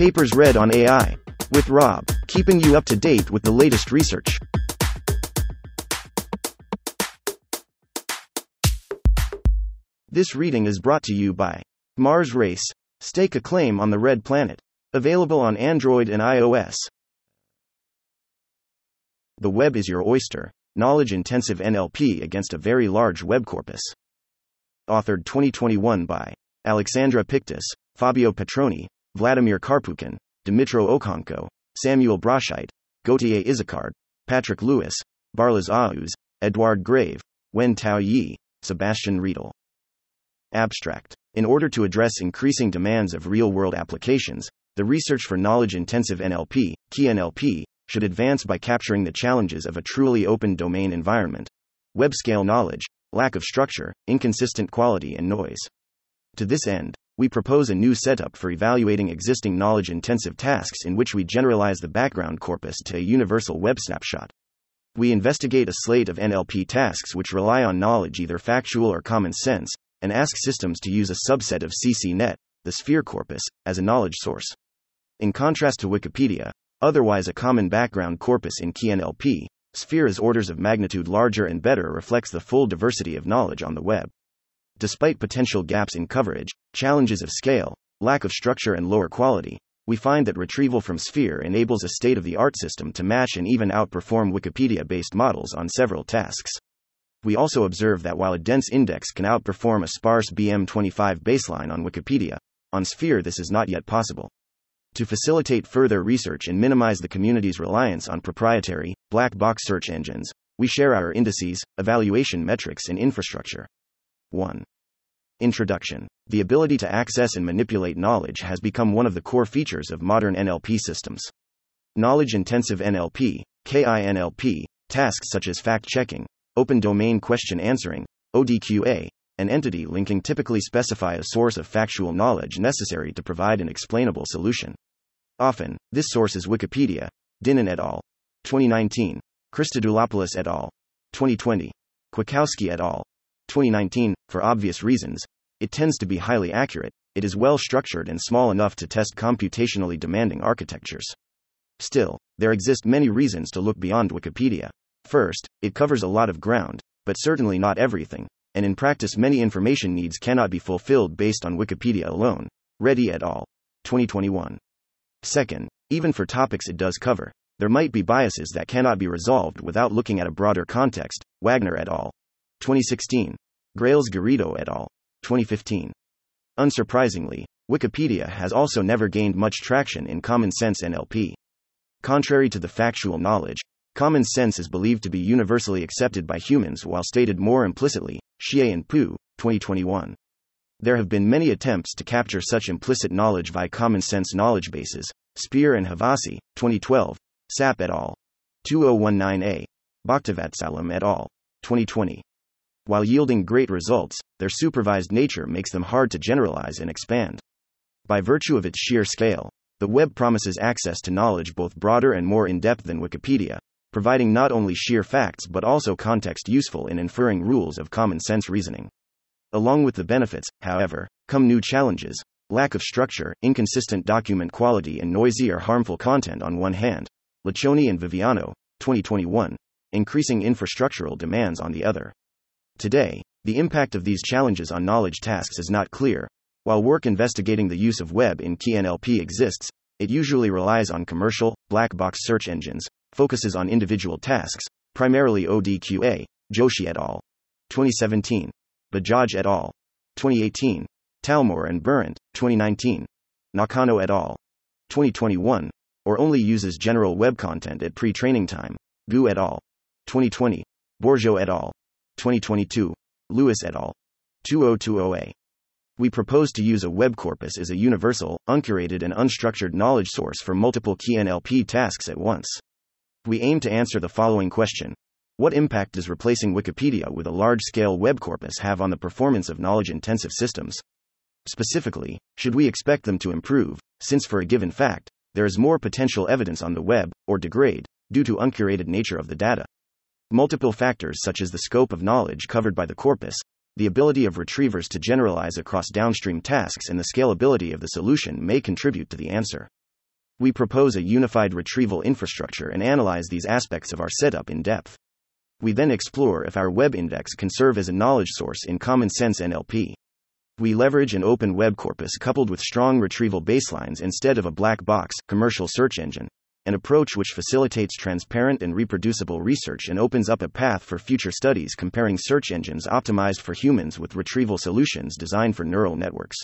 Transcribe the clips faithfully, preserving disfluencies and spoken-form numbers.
Papers Read on A I. With Rob, keeping you up to date with the latest research. This reading is brought to you by Mars Race. Stake a claim on the Red Planet. Available on Android and iOS. The web is your oyster. Knowledge-intensive N L P against a very large web corpus. Authored twenty twenty-one by Alexandra Pictus, Fabio Petroni, Vladimir Karpukhin, Dmitro Okonko, Samuel Braschite, Gautier Izacard, Patrick Lewis, Barlas Aouz, Edouard Grave, Wen Tao Yi, Sebastian Riedel. Abstract. In order to address increasing demands of real-world applications, the research for knowledge-intensive N L P, K N L P, should advance by capturing the challenges of a truly open domain environment. Web-scale knowledge, lack of structure, inconsistent quality and noise. To this end, we propose a new setup for evaluating existing knowledge-intensive tasks in which we generalize the background corpus to a universal web snapshot. We investigate a slate of N L P tasks which rely on knowledge, either factual or common sense, and ask systems to use a subset of C C net, the Sphere corpus, as a knowledge source. In contrast to Wikipedia, otherwise a common background corpus in K N L P, Sphere is orders of magnitude larger and better reflects the full diversity of knowledge on the web. Despite potential gaps in coverage, challenges of scale, lack of structure and lower quality, we find that retrieval from Sphere enables a state-of-the-art system to match and even outperform Wikipedia-based models on several tasks. We also observe that while a dense index can outperform a sparse B M twenty-five baseline on Wikipedia, on Sphere this is not yet possible. To facilitate further research and minimize the community's reliance on proprietary, black box search engines, we share our indices, evaluation metrics, and infrastructure. one. Introduction. The ability to access and manipulate knowledge has become one of the core features of modern N L P systems. Knowledge-intensive N L P, K I N L P, tasks such as fact-checking, open domain question answering, O D Q A, and entity linking typically specify a source of factual knowledge necessary to provide an explainable solution. Often, this source is Wikipedia, Dinan et al., twenty nineteen, Christodoulopoulos et al., twenty twenty, Kwiatkowski et al., twenty nineteen. For obvious reasons, it tends to be highly accurate, it is well structured and small enough to test computationally demanding architectures. Still, there exist many reasons to look beyond Wikipedia. First, it covers a lot of ground, but certainly not everything. And in practice many information needs cannot be fulfilled based on Wikipedia alone, Reddy et al., twenty twenty-one. Second, even for topics it does cover, there might be biases that cannot be resolved without looking at a broader context, Wagner et al., twenty sixteen, Grails Garrido et al., twenty fifteen. Unsurprisingly, Wikipedia has also never gained much traction in common sense N L P. Contrary to the factual knowledge, common sense is believed to be universally accepted by humans while stated more implicitly, Xie and Pu, twenty twenty-one. There have been many attempts to capture such implicit knowledge via common sense knowledge bases, Speer and Havasi, twenty twelve, Sap et al., two thousand nineteen a, Bhaktivatsalam et al., twenty twenty. While yielding great results, their supervised nature makes them hard to generalize and expand. By virtue of its sheer scale, the web promises access to knowledge both broader and more in-depth than Wikipedia, providing not only sheer facts but also context useful in inferring rules of common sense reasoning. Along with the benefits, however, come new challenges: lack of structure, inconsistent document quality and noisy or harmful content on one hand, Laconi and Viviano, twenty twenty-one, increasing infrastructural demands on the other. Today, the impact of these challenges on knowledge tasks is not clear. While work investigating the use of web in K N L P exists, it usually relies on commercial, black box search engines, focuses on individual tasks, primarily O D Q A, Joshi et al., twenty seventeen, Bajaj et al., twenty eighteen, Talmor and Berendt, twenty nineteen, Nakano et al., twenty twenty-one, or only uses general web content at pre-training time, Gu et al., twenty twenty, Borgeau et al., twenty twenty-two, Lewis et al., two thousand twenty a. We propose to use a web corpus as a universal, uncurated and unstructured knowledge source for multiple K N L P tasks at once. We aim to answer the following question. What impact does replacing Wikipedia with a large-scale web corpus have on the performance of knowledge-intensive systems? Specifically, should we expect them to improve, since for a given fact, there is more potential evidence on the web, or degrade, due to uncurated nature of the data? Multiple factors such as the scope of knowledge covered by the corpus, the ability of retrievers to generalize across downstream tasks and the scalability of the solution may contribute to the answer. we propose a unified retrieval infrastructure and analyze these aspects of our setup in depth. We then explore if our web index can serve as a knowledge source in common sense N L P. We leverage an open web corpus coupled with strong retrieval baselines instead of a black box, commercial search engine, an approach which facilitates transparent and reproducible research and opens up a path for future studies comparing search engines optimized for humans with retrieval solutions designed for neural networks.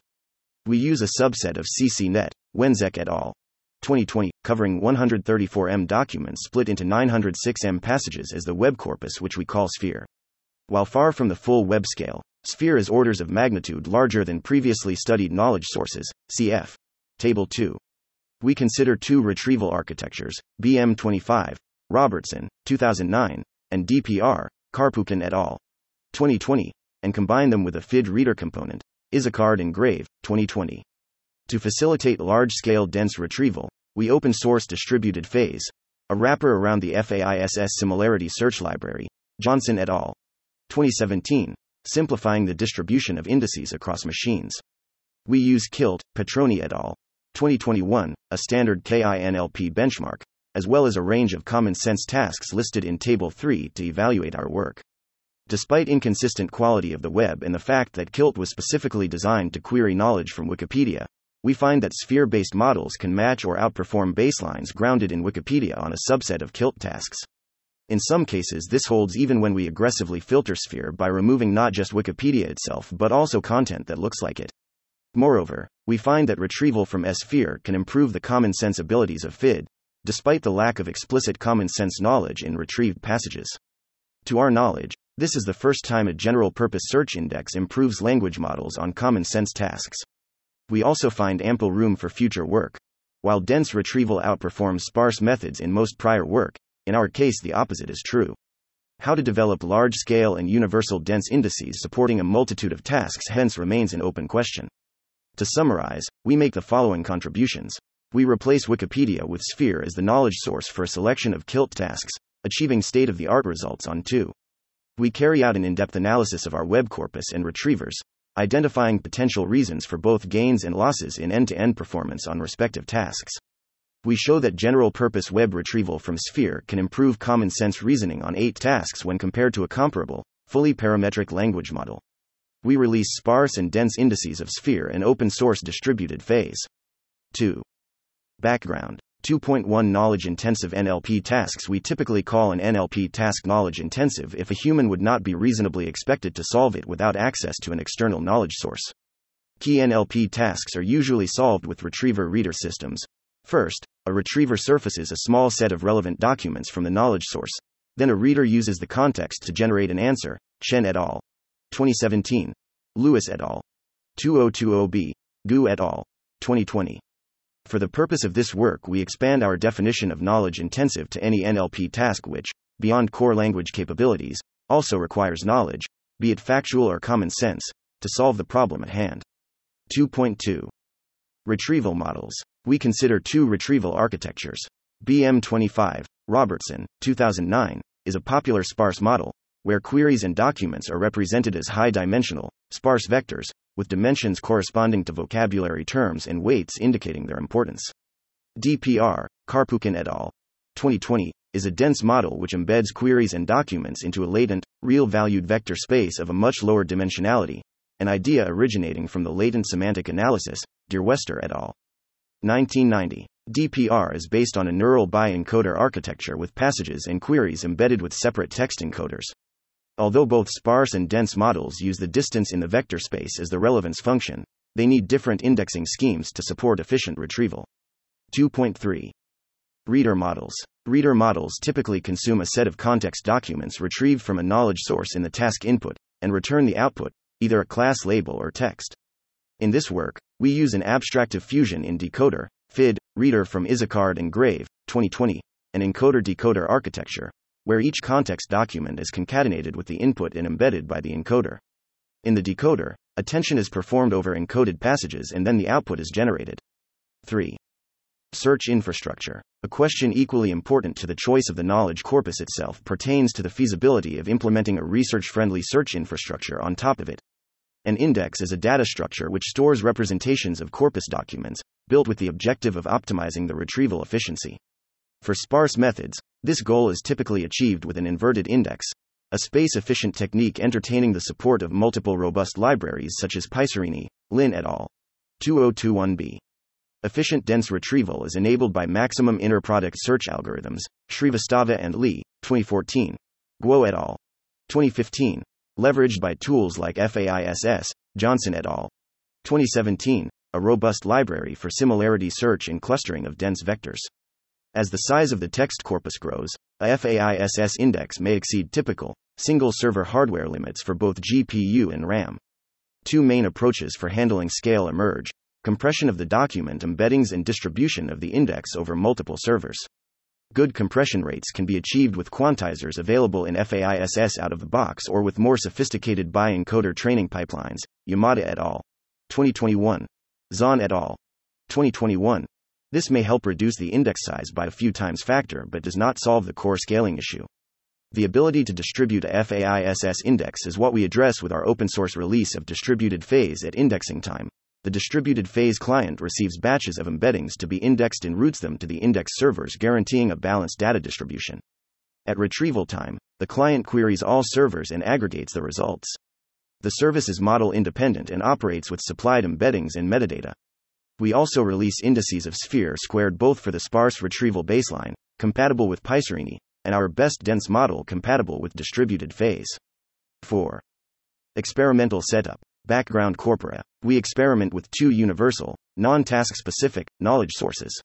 We use a subset of CCNet, Wenzek et al. twenty twenty, covering one hundred thirty-four million documents split into nine hundred six million passages as the web corpus, which we call Sphere. While far from the full web scale, Sphere is orders of magnitude larger than previously studied knowledge sources, cf. Table two. We consider two retrieval architectures, B M twenty-five, Robertson, two thousand nine, and D P R, Karpukhin et al. twenty twenty, and combine them with a F I D reader component, Izacard and Grave, twenty twenty. To facilitate large-scale dense retrieval, we open-source distributed FAISS, a wrapper around the FAISS similarity search library, Johnson et al. twenty seventeen. Simplifying the distribution of indices across machines. We use K I L T, Petroni et al. twenty twenty-one, a standard K I N L P benchmark, as well as a range of common sense tasks listed in Table three to evaluate our work. Despite inconsistent quality of the web and the fact that K I L T was specifically designed to query knowledge from Wikipedia, we find that sphere-based models can match or outperform baselines grounded in Wikipedia on a subset of K I L T tasks. In some cases, this holds even when we aggressively filter Sphere by removing not just Wikipedia itself but also content that looks like it. Moreover, we find that retrieval from Sphere can improve the common sense abilities of F I D, despite the lack of explicit common sense knowledge in retrieved passages. To our knowledge, this is the first time a general purpose search index improves language models on common sense tasks. We also find ample room for future work. While dense retrieval outperforms sparse methods in most prior work, in our case, the opposite is true. How to develop large-scale and universal dense indices supporting a multitude of tasks hence remains an open question. To summarize, we make the following contributions. We replace Wikipedia with Sphere as the knowledge source for a selection of K I L T tasks, achieving state-of-the-art results on two. We carry out an in-depth analysis of our web corpus and retrievers, identifying potential reasons for both gains and losses in end-to-end performance on respective tasks. We show that general-purpose web retrieval from Sphere can improve common-sense reasoning on eight tasks when compared to a comparable, fully parametric language model. We release sparse and dense indices of Sphere and open-source distributed FAISS. two. Background. two point one Knowledge-intensive N L P tasks. We typically call an N L P task knowledge-intensive if a human would not be reasonably expected to solve it without access to an external knowledge source. Key N L P tasks are usually solved with retriever-reader systems. First, a retriever surfaces a small set of relevant documents from the knowledge source, then a reader uses the context to generate an answer, Chen et al. twenty seventeen, Lewis et al. twenty twenty b, Gu et al. twenty twenty. For the purpose of this work, we expand our definition of knowledge-intensive to any N L P task which, beyond core language capabilities, also requires knowledge, be it factual or common sense, to solve the problem at hand. two point two. Retrieval models. We consider two retrieval architectures. B M twenty-five, Robertson, two thousand nine, is a popular sparse model, where queries and documents are represented as high-dimensional, sparse vectors, with dimensions corresponding to vocabulary terms and weights indicating their importance. D P R, Karpukhin et al. twenty twenty, is a dense model which embeds queries and documents into a latent, real-valued vector space of a much lower dimensionality, an idea originating from the latent semantic analysis, Dirwester et al. nineteen ninety. D P R is based on a neural bi-encoder architecture with passages and queries embedded with separate text encoders. Although both sparse and dense models use the distance in the vector space as the relevance function, they need different indexing schemes to support efficient retrieval. two point three. Reader models. Reader models typically consume a set of context documents retrieved from a knowledge source in the task input, and return the output, either a class label or text. In this work, we use an abstractive fusion in decoder, F I D, reader from Izacard and Grave, twenty twenty, an encoder-decoder architecture, where each context document is concatenated with the input and embedded by the encoder. In the decoder, attention is performed over encoded passages and then the output is generated. three. Search infrastructure. A question equally important to the choice of the knowledge corpus itself pertains to the feasibility of implementing a research-friendly search infrastructure on top of it. An index is a data structure which stores representations of corpus documents, built with the objective of optimizing the retrieval efficiency. For sparse methods, this goal is typically achieved with an inverted index, a space-efficient technique entertaining the support of multiple robust libraries such as Pyserini, Lin et al. two thousand twenty-one b. Efficient dense retrieval is enabled by maximum inner product search algorithms, Shrivastava and Lee, twenty fourteen, Guo et al. twenty fifteen, leveraged by tools like FAISS, Johnson et al. twenty seventeen, a robust library for similarity search and clustering of dense vectors. As the size of the text corpus grows, a FAISS index may exceed typical, single-server hardware limits for both G P U and RAM. Two main approaches for handling scale emerge: compression of the document embeddings and distribution of the index over multiple servers. Good compression rates can be achieved with quantizers available in FAISS out of the box or with more sophisticated bi-encoder training pipelines, Yamada et al. twenty twenty-one, Zahn et al. twenty twenty-one. This may help reduce the index size by a few times factor but does not solve the core scaling issue. The ability to distribute a FAISS index is what we address with our open source release of distributed FAISS at indexing time. The distributed FAISS client receives batches of embeddings to be indexed and routes them to the index servers, guaranteeing a balanced data distribution. At retrieval time, the client queries all servers and aggregates the results. The service is model independent and operates with supplied embeddings and metadata. We also release indices of Sphere squared both for the sparse retrieval baseline, compatible with Pyserini, and our best dense model compatible with distributed phase. four. Experimental setup. Background corpora. We experiment with two universal, non-task-specific, knowledge sources.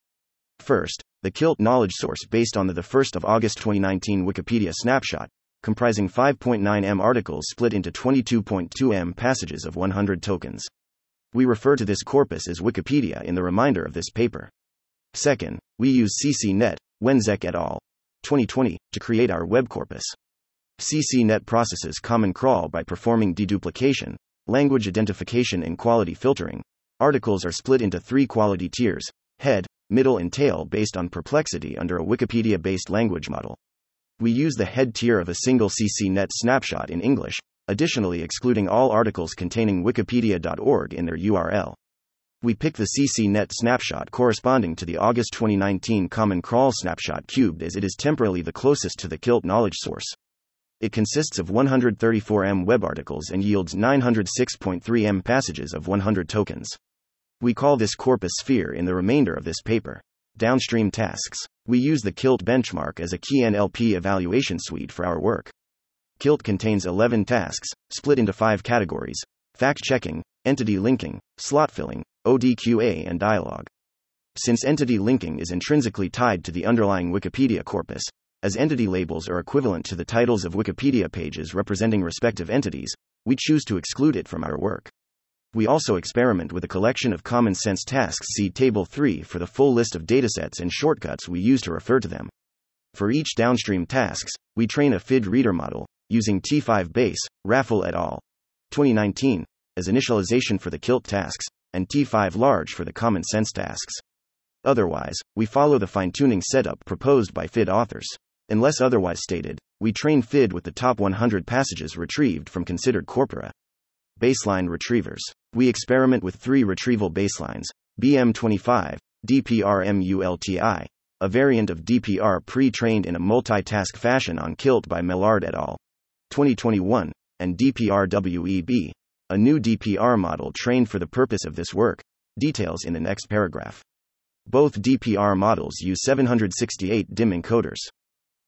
First, the KILT knowledge source based on the first of August twenty nineteen Wikipedia snapshot, comprising five point nine million articles split into twenty-two point two million passages of one hundred tokens. We refer to this corpus as Wikipedia in the reminder of this paper. Second, we use CCNet, Wenzek et al. twenty twenty, to create our web corpus. CCNet processes common crawl by performing deduplication, language identification, and quality filtering. Articles are split into three quality tiers: head, middle, and tail based on perplexity under a Wikipedia-based language model. We use the head tier of a single CCNet snapshot in English, additionally excluding all articles containing wikipedia dot org in their U R L. We pick the CCNet snapshot corresponding to the August twenty nineteen Common Crawl snapshot cubed as it is temporally the closest to the KILT knowledge source. It consists of one hundred thirty-four million web articles and yields nine hundred six point three million passages of one hundred tokens. We call this corpus Sphere in the remainder of this paper. Downstream tasks. We use the KILT benchmark as a K N L P evaluation suite for our work. KILT contains eleven tasks, split into five categories: fact-checking, entity linking, slot filling, O D Q A, and dialogue. Since entity linking is intrinsically tied to the underlying Wikipedia corpus, as entity labels are equivalent to the titles of Wikipedia pages representing respective entities, we choose to exclude it from our work. We also experiment with a collection of common sense tasks. See Table three for the full list of datasets and shortcuts we use to refer to them. For each downstream tasks, we train a F I D reader model, using T five base, Raffel et al. twenty nineteen, as initialization for the KILT tasks, and T five large for the common sense tasks. Otherwise, we follow the fine-tuning setup proposed by F I D authors. Unless otherwise stated, we train F I D with the top one hundred passages retrieved from considered corpora. Baseline retrievers. We experiment with three retrieval baselines: B M twenty-five, D P R M U L T I, a variant of D P R pre-trained in a multitask fashion on KILT by Millard et al. twenty twenty-one, and D P R W E B, a new D P R model trained for the purpose of this work. Details in the next paragraph. Both D P R models use seven hundred sixty-eight dim encoders.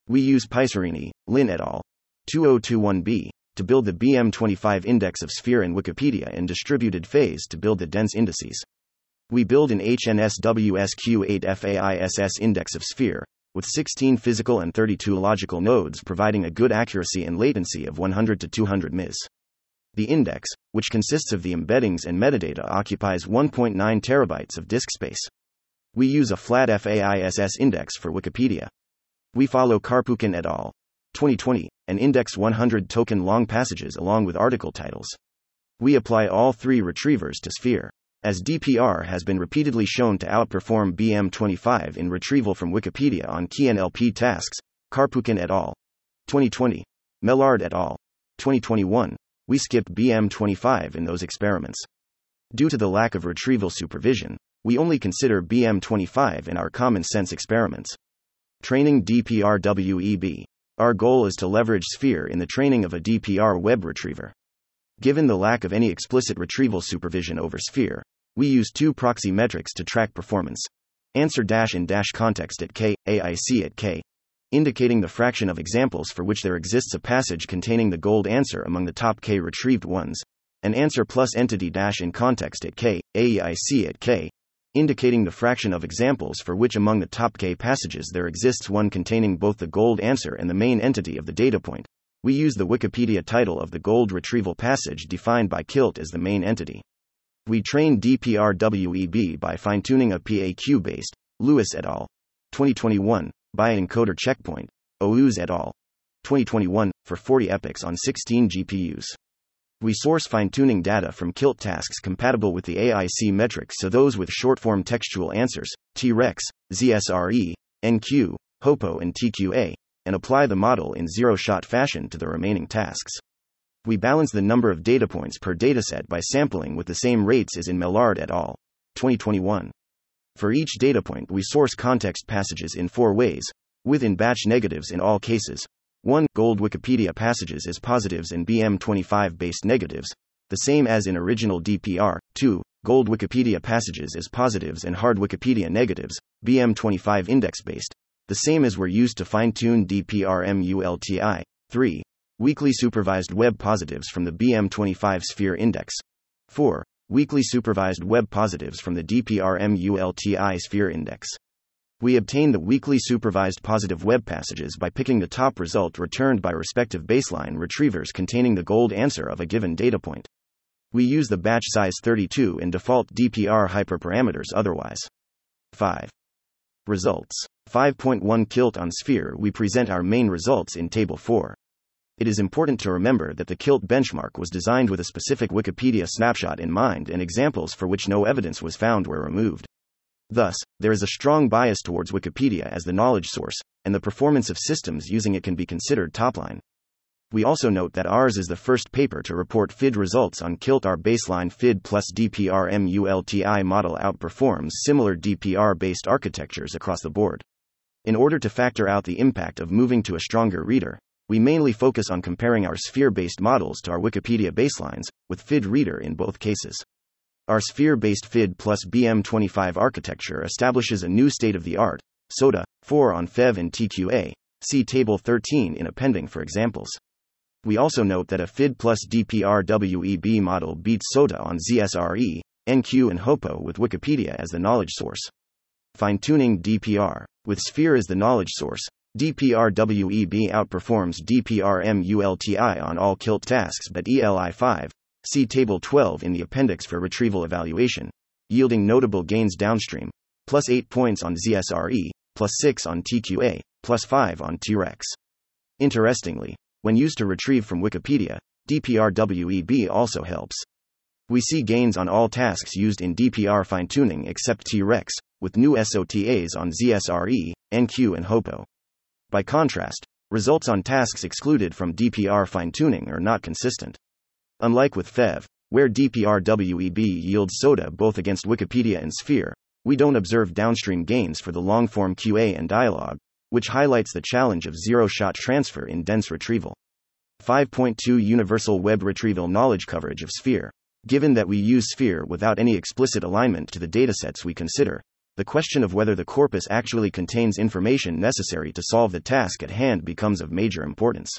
We use Pyserini, Lin et al. two thousand twenty-one b, to build the B M twenty-five index of Sphere and Wikipedia, and distributed phase to build the dense indices. We build an H N S W S Q eight FAISS index of Sphere, with sixteen physical and thirty-two logical nodes, providing a good accuracy and latency of one hundred to two hundred milliseconds. The index, which consists of the embeddings and metadata, occupies one point nine terabytes of disk space. We use a flat FAISS index for Wikipedia. We follow Karpukhin et al. twenty twenty, and index one hundred token-long passages along with article titles. We apply all three retrievers to Sphere. As D P R has been repeatedly shown to outperform B M twenty-five in retrieval from Wikipedia on K N L P tasks, Karpukhin et al. twenty twenty, Millard et al. twenty twenty-one, we skip B M twenty-five in those experiments. Due to the lack of retrieval supervision, we only consider B M twenty-five in our common sense experiments. Training D P R W E B. Our goal is to leverage Sphere in the training of a D P R web retriever. Given the lack of any explicit retrieval supervision over Sphere, we use two proxy metrics to track performance. Answer dash in dash context at K, A I C at K, indicating the fraction of examples for which there exists a passage containing the gold answer among the top K retrieved ones, and answer plus entity dash in context at K, A I C at K, indicating the fraction of examples for which among the top K passages there exists one containing both the gold answer and the main entity of the data point. We use the Wikipedia title of the gold retrieval passage defined by K I L T as the main entity. We train D P R W E B by fine-tuning a P A Q-based, Lewis et al. twenty twenty-one, by an encoder checkpoint, Aouz et al. twenty twenty-one, for forty epochs on sixteen G P Us. We source fine-tuning data from K I L T tasks compatible with the A I C metrics, so those with short-form textual answers, T rex, Z S R E, N Q, HOPO and T Q A, and apply the model in zero-shot fashion to the remaining tasks. We balance the number of data points per dataset by sampling with the same rates as in Millard et al. twenty twenty-one. For each data point, we source context passages in four ways, with in batch negatives in all cases. one. Gold Wikipedia passages as positives and B M twenty-five-based negatives, the same as in original D P R. two. Gold Wikipedia passages as positives and hard Wikipedia negatives, B M twenty-five index-based, the same as were used to fine-tune D P R M U L T I. three. Weakly supervised web positives from the B M twenty-five Sphere index. four. Weakly supervised web positives from the D P R M U L T I Sphere index. We obtain the weakly supervised positive web passages by picking the top result returned by respective baseline retrievers containing the gold answer of a given data point. We use the batch size thirty-two and default D P R hyperparameters otherwise. five. Results. five point one K I L T on Sphere. We present our main results in Table four. It is important to remember that the K I L T benchmark was designed with a specific Wikipedia snapshot in mind, and examples for which no evidence was found were removed. Thus, there is a strong bias towards Wikipedia as the knowledge source, and the performance of systems using it can be considered topline. We also note that ours is the first paper to report F I D results on K I L T. Our baseline F I D plus D P R M U L T I model outperforms similar D P R-based architectures across the board. In order to factor out the impact of moving to a stronger reader, we mainly focus on comparing our Sphere-based models to our Wikipedia baselines, with F I D reader in both cases. Our Sphere-based F I D plus B M twenty-five architecture establishes a new state-of-the-art, SOTA, four on F E V and T Q A, see Table thirteen in appending for examples. We also note that a F I D plus D P R W E B model beats SOTA on Z S R E, N Q and HOPO with Wikipedia as the knowledge source. Fine-tuning D P R. With Sphere as the knowledge source, D P R W E B outperforms D P R M U L T I on all K I L T tasks but E L I five, see Table twelve in the appendix for retrieval evaluation, yielding notable gains downstream, plus eight points on Z S R E, plus six on T Q A, plus five on T rex. Interestingly, when used to retrieve from Wikipedia, D P R W E B also helps. We see gains on all tasks used in D P R fine-tuning except T rex, with new SOTAs on Z S R E, N Q and HOPO. By contrast, results on tasks excluded from D P R fine-tuning are not consistent. Unlike with F E V, where D P R W E B yields SOTA both against Wikipedia and Sphere, we don't observe downstream gains for the long-form Q A and dialogue, which highlights the challenge of zero-shot transfer in dense retrieval. five point two Universal Web Retrieval Knowledge Coverage of Sphere. Given that we use Sphere without any explicit alignment to the datasets we consider, the question of whether the corpus actually contains information necessary to solve the task at hand becomes of major importance.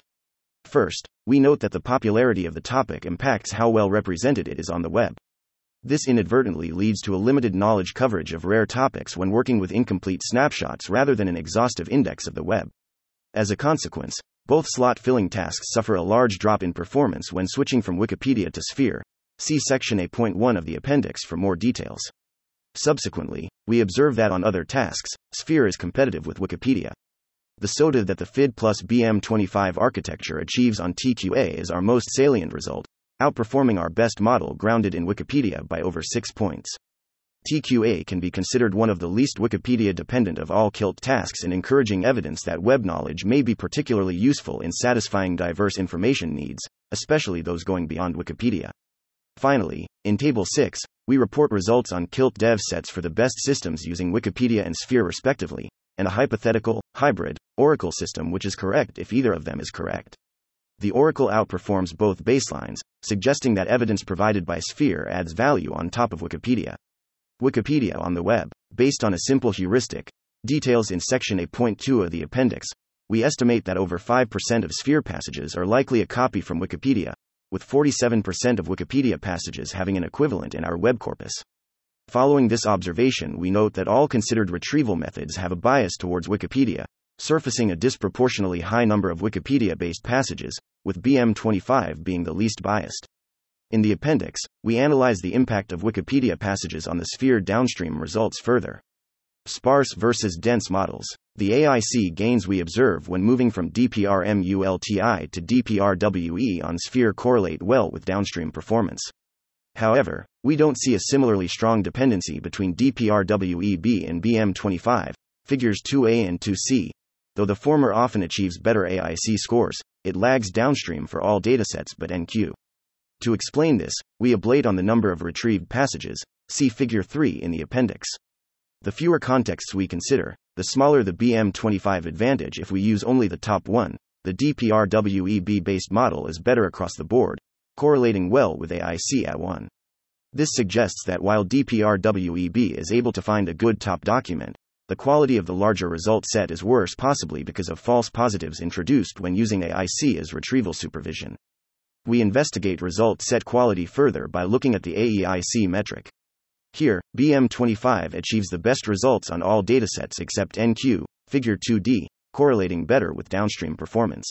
First, we note that the popularity of the topic impacts how well represented it is on the web. This inadvertently leads to a limited knowledge coverage of rare topics when working with incomplete snapshots rather than an exhaustive index of the web. As a consequence, both slot-filling tasks suffer a large drop in performance when switching from Wikipedia to Sphere. See Section A point one of the appendix for more details. Subsequently, we observe that on other tasks, Sphere is competitive with Wikipedia. The SOTA that the F I D plus B M twenty-five architecture achieves on T Q A is our most salient result, outperforming our best model grounded in Wikipedia by over six points. T Q A can be considered one of the least Wikipedia-dependent of all K I L T tasks in encouraging evidence that web knowledge may be particularly useful in satisfying diverse information needs, especially those going beyond Wikipedia. Finally, in Table six, we report results on KILT dev sets for the best systems using Wikipedia and Sphere respectively, and a hypothetical, hybrid, Oracle system which is correct if either of them is correct. The Oracle outperforms both baselines, suggesting that evidence provided by Sphere adds value on top of Wikipedia. Wikipedia on the web, based on a simple heuristic, details in section A point two of the appendix, we estimate that over five percent of Sphere passages are likely a copy from Wikipedia, with forty-seven percent of Wikipedia passages having an equivalent in our web corpus. Following this observation, we note that all considered retrieval methods have a bias towards Wikipedia, surfacing a disproportionately high number of Wikipedia-based passages, with B M twenty-five being the least biased. In the appendix, we analyze the impact of Wikipedia passages on the Sphere downstream results further. Sparse versus dense models. The A I C gains we observe when moving from DPRMULTI to D P R W E on Sphere correlate well with downstream performance. However, we don't see a similarly strong dependency between D P R W E B and B M twenty-five, figures two A and two C. Though the former often achieves better A I C scores, it lags downstream for all datasets but N Q. To explain this, we ablate on the number of retrieved passages, see figure three in the appendix. The fewer contexts we consider, the smaller the B M twenty-five advantage if we use only the top one. The D P R W E B-based model is better across the board, correlating well with A I C at one. This suggests that while D P R W E B is able to find a good top document, the quality of the larger result set is worse, possibly because of false positives introduced when using A I C as retrieval supervision. We investigate result set quality further by looking at the A I C metric. Here, B M twenty-five achieves the best results on all datasets except N Q, figure two D, correlating better with downstream performance.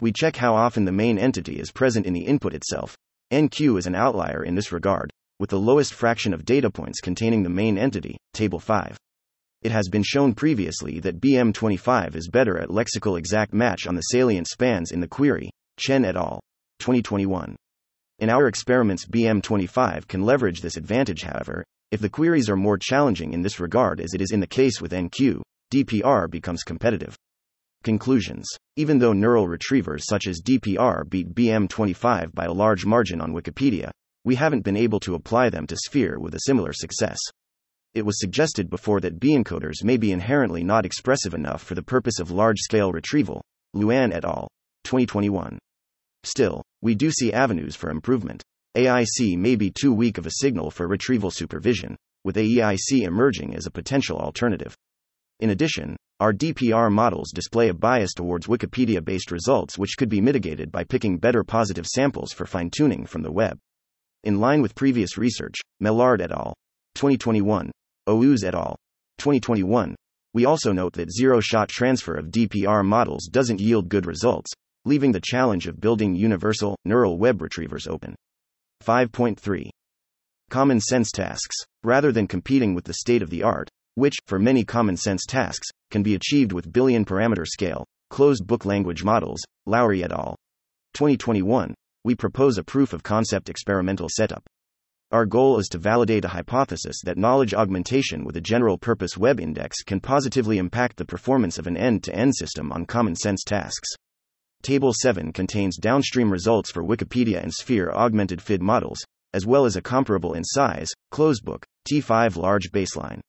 We check how often the main entity is present in the input itself. N Q is an outlier in this regard, with the lowest fraction of data points containing the main entity, table five. It has been shown previously that B M twenty-five is better at lexical exact match on the salient spans in the query, Chen et al., twenty twenty-one. In our experiments, B M twenty-five can leverage this advantage, however, if the queries are more challenging in this regard, as it is in the case with N Q, D P R becomes competitive. Conclusions. Even though neural retrievers such as D P R beat B M twenty-five by a large margin on Wikipedia, we haven't been able to apply them to Sphere with a similar success. It was suggested before that B-encoders may be inherently not expressive enough for the purpose of large-scale retrieval, Luan et al., twenty twenty-one. Still, we do see avenues for improvement. A I C may be too weak of a signal for retrieval supervision, with A I C emerging as a potential alternative. In addition, our D P R models display a bias towards Wikipedia-based results, which could be mitigated by picking better positive samples for fine-tuning from the web. In line with previous research, Mellard et al., twenty twenty-one, Aouz et al., twenty twenty-one, we also note that zero-shot transfer of D P R models doesn't yield good results, leaving the challenge of building universal, neural web retrievers open. five point three. Common sense tasks. Rather than competing with the state of the art, which, for many common sense tasks, can be achieved with billion parameter scale, closed book language models, Lowry et al., twenty twenty-one, we propose a proof of concept experimental setup. Our goal is to validate a hypothesis that knowledge augmentation with a general purpose web index can positively impact the performance of an end-to-end system on common sense tasks. Table seven contains downstream results for Wikipedia and Sphere augmented F I D models, as well as a comparable in size, closed-book, T five large baseline.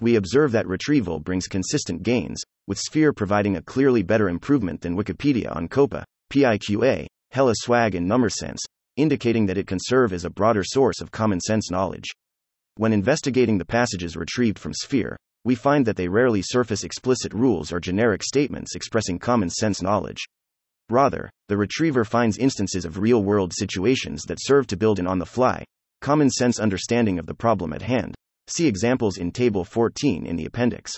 We observe that retrieval brings consistent gains, with Sphere providing a clearly better improvement than Wikipedia on COPA, P I Q A, HLASwag and NumberSense, indicating that it can serve as a broader source of common sense knowledge. When investigating the passages retrieved from Sphere, we find that they rarely surface explicit rules or generic statements expressing common sense knowledge. Rather, the retriever finds instances of real-world situations that serve to build an on-the-fly, common-sense understanding of the problem at hand. See examples in Table fourteen in the appendix.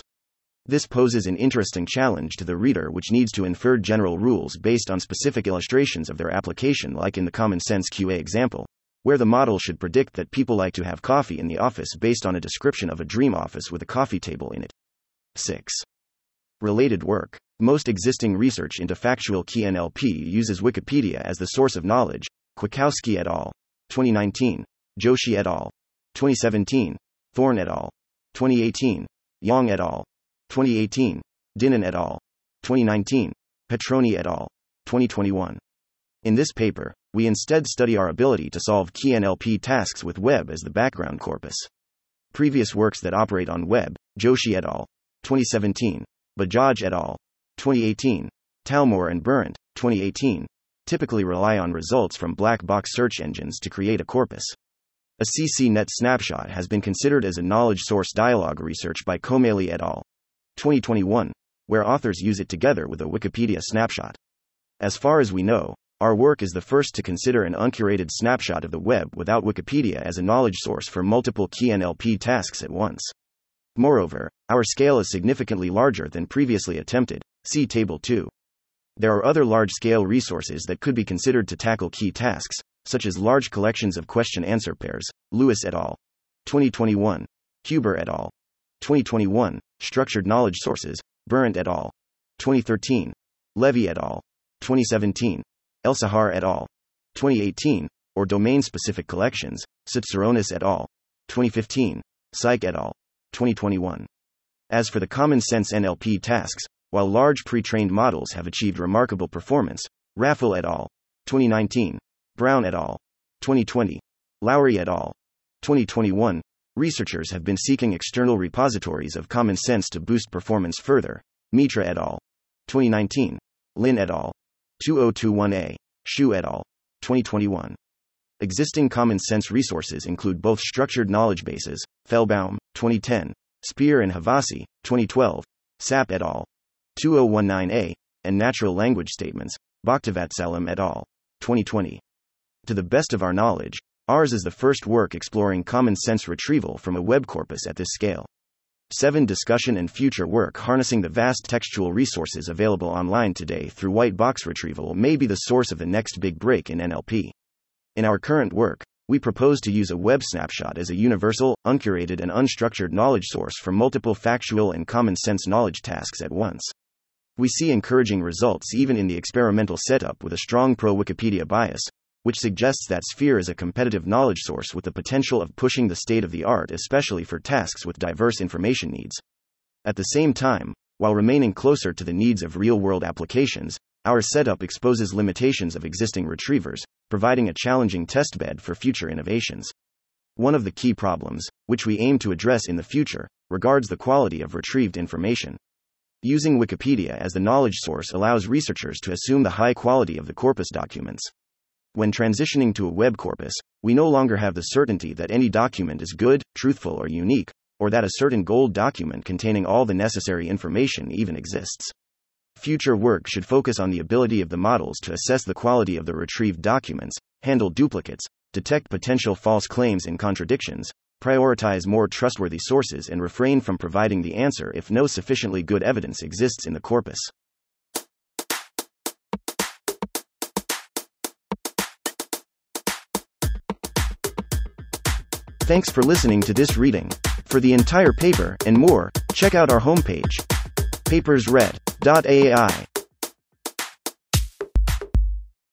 This poses an interesting challenge to the reader, which needs to infer general rules based on specific illustrations of their application, like in the common-sense Q A example, where the model should predict that people like to have coffee in the office based on a description of a dream office with a coffee table in it. six. Related work. Most existing research into factual K N L P uses Wikipedia as the source of knowledge. Kwiatkowski et al., twenty nineteen, Joshi et al., twenty seventeen, Thorne et al., twenty eighteen, Yang et al., twenty eighteen, Dinan et al., twenty nineteen, Petroni et al., twenty twenty-one. In this paper, we instead study our ability to solve K N L P tasks with web as the background corpus. Previous works that operate on web, Joshi et al., twenty seventeen, Bajaj et al., twenty eighteen, Talmor and Berndt, twenty eighteen, typically rely on results from black box search engines to create a corpus. A C C net snapshot has been considered as a knowledge source dialogue research by Komeli et al., twenty twenty-one, where authors use it together with a Wikipedia snapshot. As far as we know, our work is the first to consider an uncurated snapshot of the web without Wikipedia as a knowledge source for multiple K N L P tasks at once. Moreover, our scale is significantly larger than previously attempted, see Table two. There are other large-scale resources that could be considered to tackle key tasks, such as large collections of question-answer pairs, Lewis et al., twenty twenty-one, Huber et al., twenty twenty-one, structured knowledge sources, Berndt et al., twenty thirteen, Levy et al., twenty seventeen, Elsahar et al., twenty eighteen, or domain-specific collections, Tsitsaronis et al., twenty fifteen, Syk et al., twenty twenty-one. As for the common-sense N L P tasks, while large pre-trained models have achieved remarkable performance, Raffel et al., twenty nineteen, Brown et al., twenty twenty, Lowry et al., twenty twenty-one, researchers have been seeking external repositories of common sense to boost performance further, Mitra et al., twenty nineteen, Lin et al., two thousand twenty-one A, Xu et al., twenty twenty-one. Existing common sense resources include both structured knowledge bases, Fellbaum, twenty ten, Sphere and Havasi, twenty twelve, Sap et al., two thousand nineteen A, and natural language statements, Bhaktivatsalam et al., twenty twenty. To the best of our knowledge, ours is the first work exploring common sense retrieval from a web corpus at this scale. seven Discussion and future work harnessing the vast textual resources available online today through white box retrieval may be the source of the next big break in N L P. In our current work, we propose to use a web snapshot as a universal, uncurated and unstructured knowledge source for multiple factual and common sense knowledge tasks at once. We see encouraging results even in the experimental setup with a strong pro-Wikipedia bias, which suggests that Sphere is a competitive knowledge source with the potential of pushing the state of the art, especially for tasks with diverse information needs. At the same time, while remaining closer to the needs of real-world applications, our setup exposes limitations of existing retrievers, providing a challenging testbed for future innovations. One of the key problems, which we aim to address in the future, regards the quality of retrieved information. Using Wikipedia as the knowledge source allows researchers to assume the high quality of the corpus documents. When transitioning to a web corpus, we no longer have the certainty that any document is good, truthful, or unique, or that a certain gold document containing all the necessary information even exists. Future work should focus on the ability of the models to assess the quality of the retrieved documents, handle duplicates, detect potential false claims and contradictions, prioritize more trustworthy sources, and refrain from providing the answer if no sufficiently good evidence exists in the corpus. Thanks for listening to this reading. For the entire paper, and more, check out our homepage, papers read dot A I.